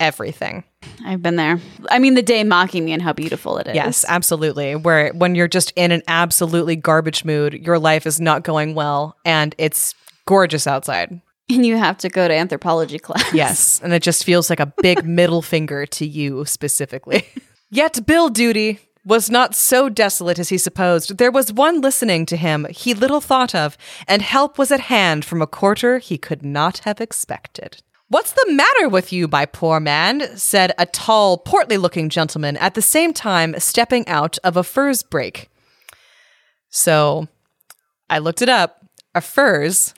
everything. I've been there. I mean, the day mocking me and how beautiful it is. Yes, absolutely. Where when you're just in an absolutely garbage mood, your life is not going well and it's gorgeous outside. And you have to go to anthropology class. Yes. And it just feels like a big middle finger to you specifically. Yet Bill Duty was not so desolate as he supposed. There was one listening to him he little thought of, and help was at hand from a quarter he could not have expected. "What's the matter with you, my poor man?" said a tall, portly-looking gentleman, at the same time stepping out of a furze brake. So I looked it up. A furze,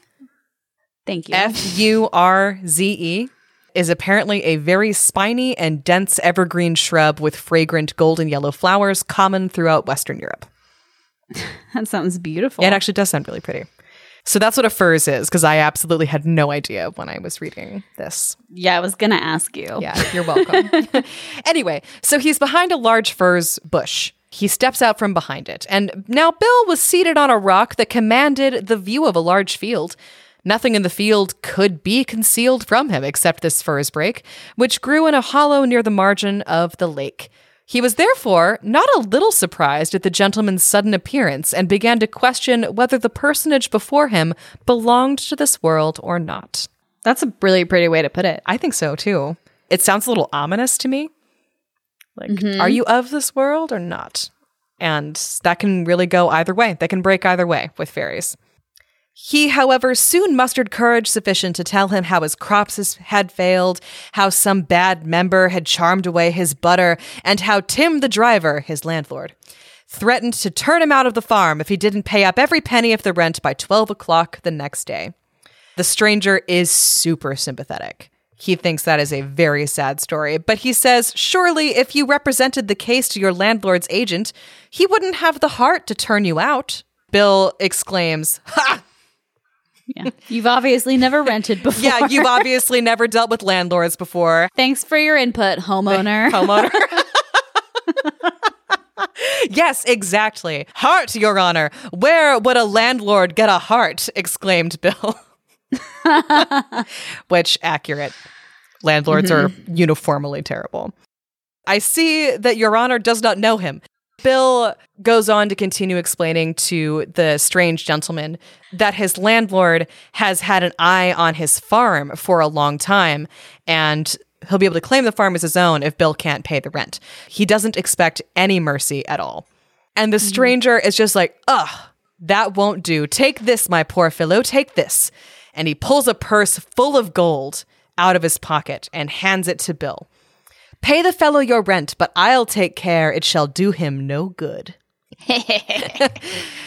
thank you, F-U-R-Z-E, is apparently a very spiny and dense evergreen shrub with fragrant golden yellow flowers common throughout Western Europe. That sounds beautiful. Yeah, it actually does sound really pretty. So that's what a furze is, because I absolutely had no idea when I was reading this. Yeah, I was going to ask you. Yeah, you're welcome. Anyway, so he's behind a large furze bush. He steps out from behind it. And now Bill was seated on a rock that commanded the view of a large field. Nothing in the field could be concealed from him except this furze brake, which grew in a hollow near the margin of the lake. He was therefore not a little surprised at the gentleman's sudden appearance and began to question whether the personage before him belonged to this world or not. That's a really pretty way to put it. I think so, too. It sounds a little ominous to me. Like, Are you of this world or not? And that can really go either way. That can break either way with fairies. He, however, soon mustered courage sufficient to tell him how his crops had failed, how some bad member had charmed away his butter, and how Tim the driver, his landlord, threatened to turn him out of the farm if he didn't pay up every penny of the rent by 12 o'clock the next day. The stranger is super sympathetic. He thinks that is a very sad story, but he says, surely if you represented the case to your landlord's agent, he wouldn't have the heart to turn you out. Bill exclaims, "Ha! Yeah. You've obviously never rented before." Yeah, you've obviously never dealt with landlords before. Thanks for your input, homeowner. Homeowner. Yes, exactly. "Heart, your honor. Where would a landlord get a heart?" exclaimed Bill. Which, accurate. Landlords are uniformly terrible. "I see that your honor does not know him." Bill goes on to continue explaining to the strange gentleman that his landlord has had an eye on his farm for a long time, and he'll be able to claim the farm as his own if Bill can't pay the rent. He doesn't expect any mercy at all. And the stranger is just like, "Ugh, that won't do. Take this, my poor fellow, take this." And he pulls a purse full of gold out of his pocket and hands it to Bill. "Pay the fellow your rent, but I'll take care it shall do him no good."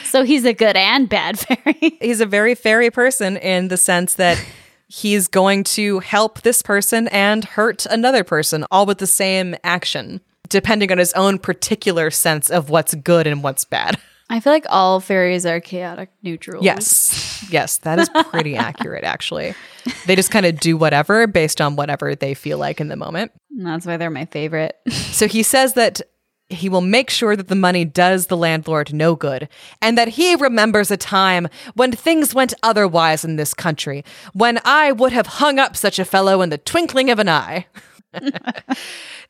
So he's a good and bad fairy. He's a very fairy person in the sense that he's going to help this person and hurt another person, all with the same action, depending on his own particular sense of what's good and what's bad. I feel like all fairies are chaotic neutrals. Yes. Yes, that is pretty accurate, actually. They just kind of do whatever based on whatever they feel like in the moment. That's why they're my favorite. So he says that he will make sure that the money does the landlord no good, and that he remembers a time when things went otherwise in this country, when I would have hung up such a fellow in the twinkling of an eye.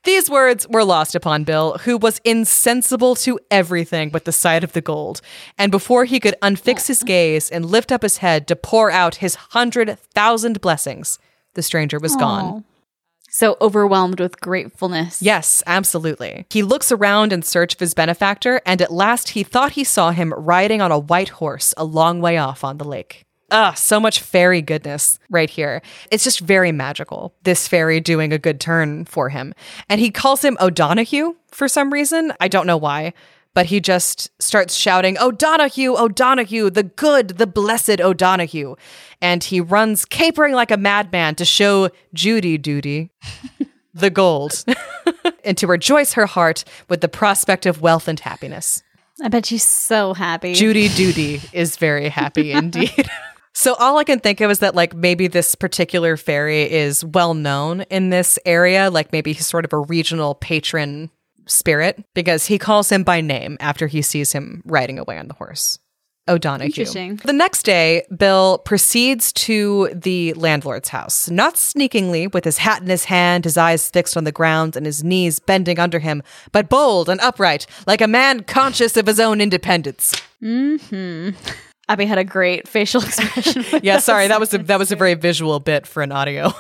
These words were lost upon Bill, who was insensible to everything but the sight of the gold, and before he could unfix his gaze and lift up his head to pour out his 100,000 blessings, the stranger was gone. So overwhelmed with gratefulness. Yes, absolutely. He looks around in search of his benefactor, and at last he thought he saw him riding on a white horse a long way off on the lake. Ah, so much fairy goodness right here. It's just very magical, this fairy doing a good turn for him. And he calls him O'Donoghue for some reason. I don't know why, but he just starts shouting, "O'Donoghue, O'Donoghue, the good, the blessed O'Donoghue." And he runs capering like a madman to show Judy Duty the gold and to rejoice her heart with the prospect of wealth and happiness. I bet she's so happy. Judy Duty is very happy indeed. So all I can think of is that, like, maybe this particular fairy is well known in this area. Like, maybe he's sort of a regional patron spirit, because he calls him by name after he sees him riding away on the horse. O'Donoghue. Interesting. The next day, Bill proceeds to the landlord's house, not sneakingly, with his hat in his hand, his eyes fixed on the ground and his knees bending under him, but bold and upright, like a man conscious of his own independence. Mm-hmm. Abby had a great facial expression. Yeah, sorry, that was a very visual bit for an audio.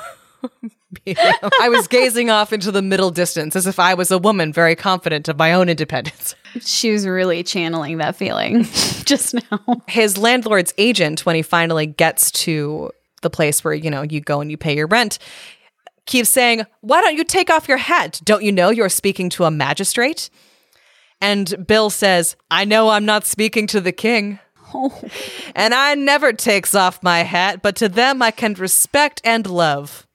I was gazing off into the middle distance as if I was a woman very confident of my own independence. She was really channeling that feeling just now. His landlord's agent, when he finally gets to the place where, you know, you go and you pay your rent, keeps saying, "Why don't you take off your hat? Don't you know you're speaking to a magistrate?" And Bill says, "I know I'm not speaking to the king. Oh. And I never takes off my hat, but to them I can respect and love.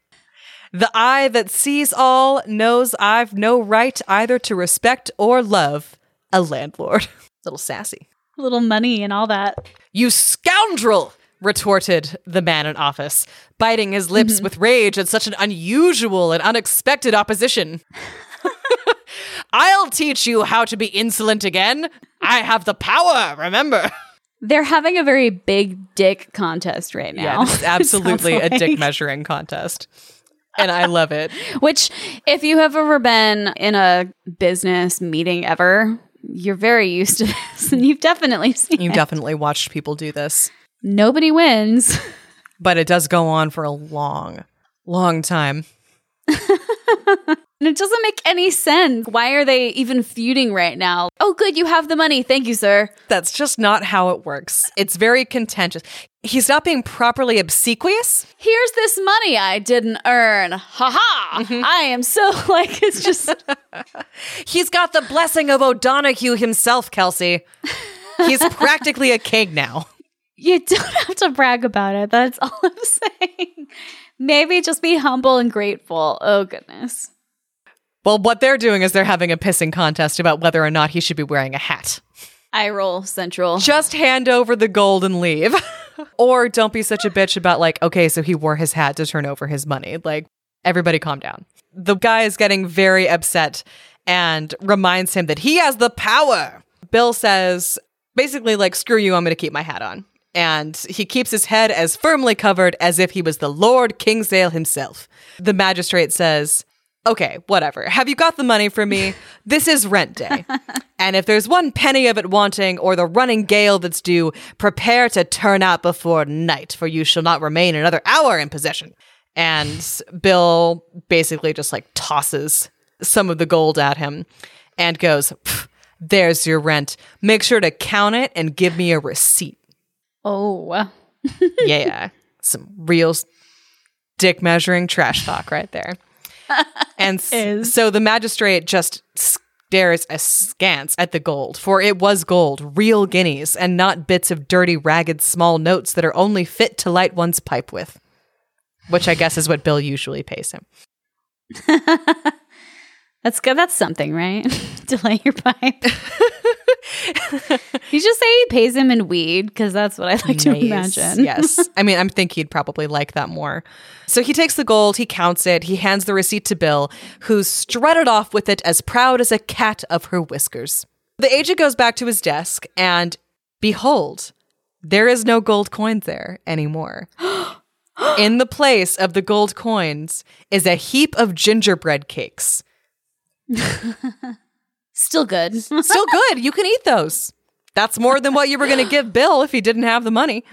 The eye that sees all knows I've no right either to respect or love a landlord." Little sassy. A little money and all that. "You scoundrel!" retorted the man in office, biting his lips with rage at such an unusual and unexpected opposition. "I'll teach you how to be insolent again. I have the power, remember." They're having a very big dick contest right now. Yeah, this is absolutely a dick measuring contest. And I love it. Which, if you have ever been in a business meeting ever, you're very used to this. And you've definitely seen it. You've definitely watched people do this. Nobody wins. But it does go on for a long, long time. And it doesn't make any sense. Why are they even feuding right now? "Oh, good, you have the money. Thank you, sir." That's just not how it works. It's very contentious. He's not being properly obsequious. "Here's this money I didn't earn. Ha-ha! Mm-hmm. I am so," like, it's just... He's got the blessing of O'Donoghue himself, Kelsey. He's practically a king now. You don't have to brag about it. That's all I'm saying. Maybe just be humble and grateful. Oh, goodness. Well, what they're doing is they're having a pissing contest about whether or not he should be wearing a hat. Eye roll central. Just hand over the gold and leave. Or don't be such a bitch about, like, okay, so he wore his hat to turn over his money. Like, everybody calm down. The guy is getting very upset and reminds him that he has the power. Bill says, basically, like, screw you, I'm going to keep my hat on. And he keeps his head as firmly covered as if he was the Lord Kingsale himself. The magistrate says, "Okay, whatever. Have you got the money for me? This is rent day. And if there's one penny of it wanting or the running gale that's due, prepare to turn out before night, for you shall not remain another hour in possession." And Bill basically just, like, tosses some of the gold at him and goes, "There's your rent. Make sure to count it and give me a receipt." Oh. Yeah. Some real dick measuring trash talk right there. And so the magistrate just stares askance at the gold, for it was gold, real guineas, and not bits of dirty, ragged, small notes that are only fit to light one's pipe with, which I guess is what Bill usually pays him. That's good. That's something, right? To light your pipe. You just say he pays him in weed, because that's what I like to imagine. Yes. I mean, I think he'd probably like that more. So he takes the gold, he counts it, he hands the receipt to Bill, who strutted off with it as proud as a cat of her whiskers. The agent goes back to his desk, and behold, there is no gold coin there anymore. In the place of the gold coins is a heap of gingerbread cakes. Still good. Still good. You can eat those. That's more than what you were going to give Bill if he didn't have the money.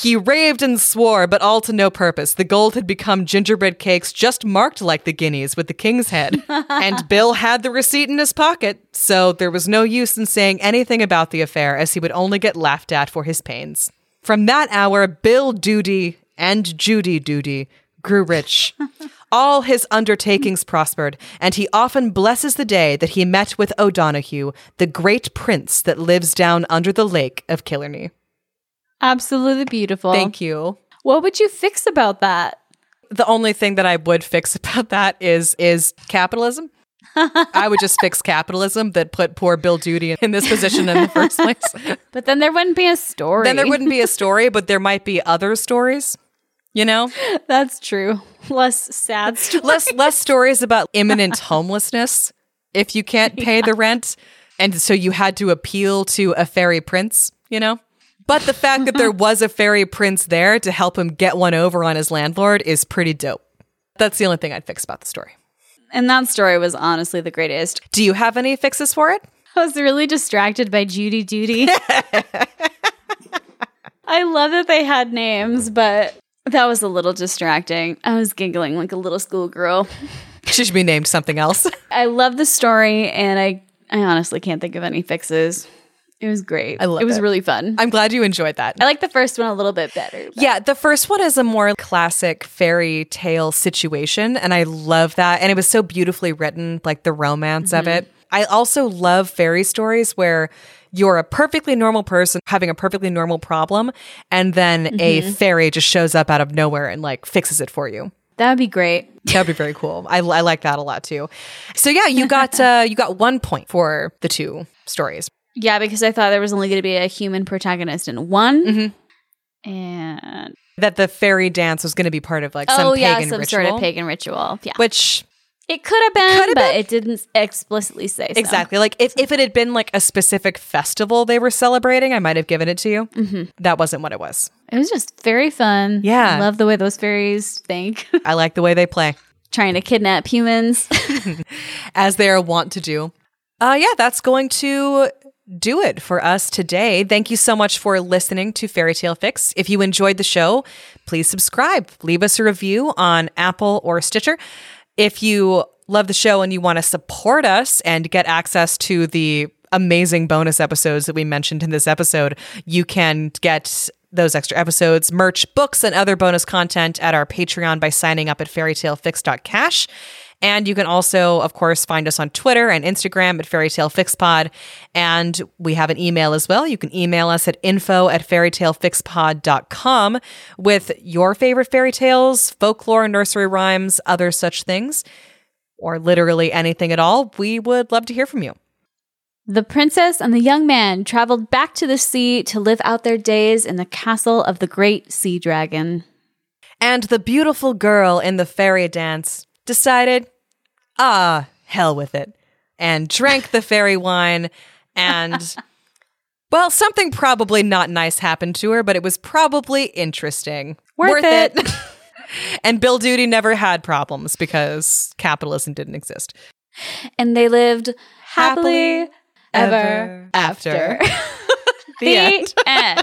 He raved and swore, but all to no purpose. The gold had become gingerbread cakes just marked like the guineas with the king's head. And Bill had the receipt in his pocket, so there was no use in saying anything about the affair, as he would only get laughed at for his pains. From that hour, Bill Doody and Judy Doody grew rich. All his undertakings prospered, and he often blesses the day that he met with O'Donoghue, the great prince that lives down under the Lake of Killarney. Absolutely beautiful. Thank you. What would you fix about that? The only thing that I would fix about that is capitalism. I would just fix capitalism that put poor Bill Doody in this position in the first place. But then there wouldn't be a story. Then there wouldn't be a story, but there might be other stories. You know? That's true. Less sad stories. Less stories about imminent homelessness. If you can't pay the rent, And so you had to appeal to a fairy prince, you know? But the fact that there was a fairy prince there to help him get one over on his landlord is pretty dope. That's the only thing I'd fix about the story. And that story was honestly the greatest. Do you have any fixes for it? I was really distracted by Judy Duty. I love that they had names, but that was a little distracting. I was giggling like a little schoolgirl. She should be named something else. I love the story, and I honestly can't think of any fixes. It was great. I love it. It was really fun. I'm glad you enjoyed that. I like the first one a little bit better. But. Yeah, the first one is a more classic fairy tale situation, and I love that. And it was so beautifully written, like the romance of it. I also love fairy stories where you're a perfectly normal person having a perfectly normal problem, and then a fairy just shows up out of nowhere and like fixes it for you. That would be great. That would be very cool. I like that a lot too. So yeah, you got 1 point for the two stories. Yeah, because I thought there was only going to be a human protagonist in one. And that the fairy dance was going to be part of like some pagan ritual. Yeah. Which it could have been, but it didn't explicitly say so. Exactly. Like if it had been like a specific festival they were celebrating, I might have given it to you. That wasn't what it was. It was just very fun. Yeah. I love the way those fairies think. I like the way they play. Trying to kidnap humans. As they are wont to do. Yeah, that's going to do it for us today. Thank you so much for listening to Fairy Tale Fix. If you enjoyed the show, please subscribe. Leave us a review on Apple or Stitcher. If you love the show and you want to support us and get access to the amazing bonus episodes that we mentioned in this episode, you can get those extra episodes, merch, books, and other bonus content at our Patreon by signing up at fairytalefix.cash. And you can also, of course, find us on Twitter and Instagram at fairytalefixpod. And we have an email as well. You can email us at info@fairytalefixpod.com with your favorite fairy tales, folklore, nursery rhymes, other such things, or literally anything at all. We would love to hear from you. The princess and the young man traveled back to the sea to live out their days in the castle of the great sea dragon. And the beautiful girl in the fairy dance decided... ah, hell with it, and drank the fairy wine, and, well, something probably not nice happened to her, but it was probably interesting. Worth it. And Bill Duty never had problems because capitalism didn't exist. And they lived happily ever after. The end.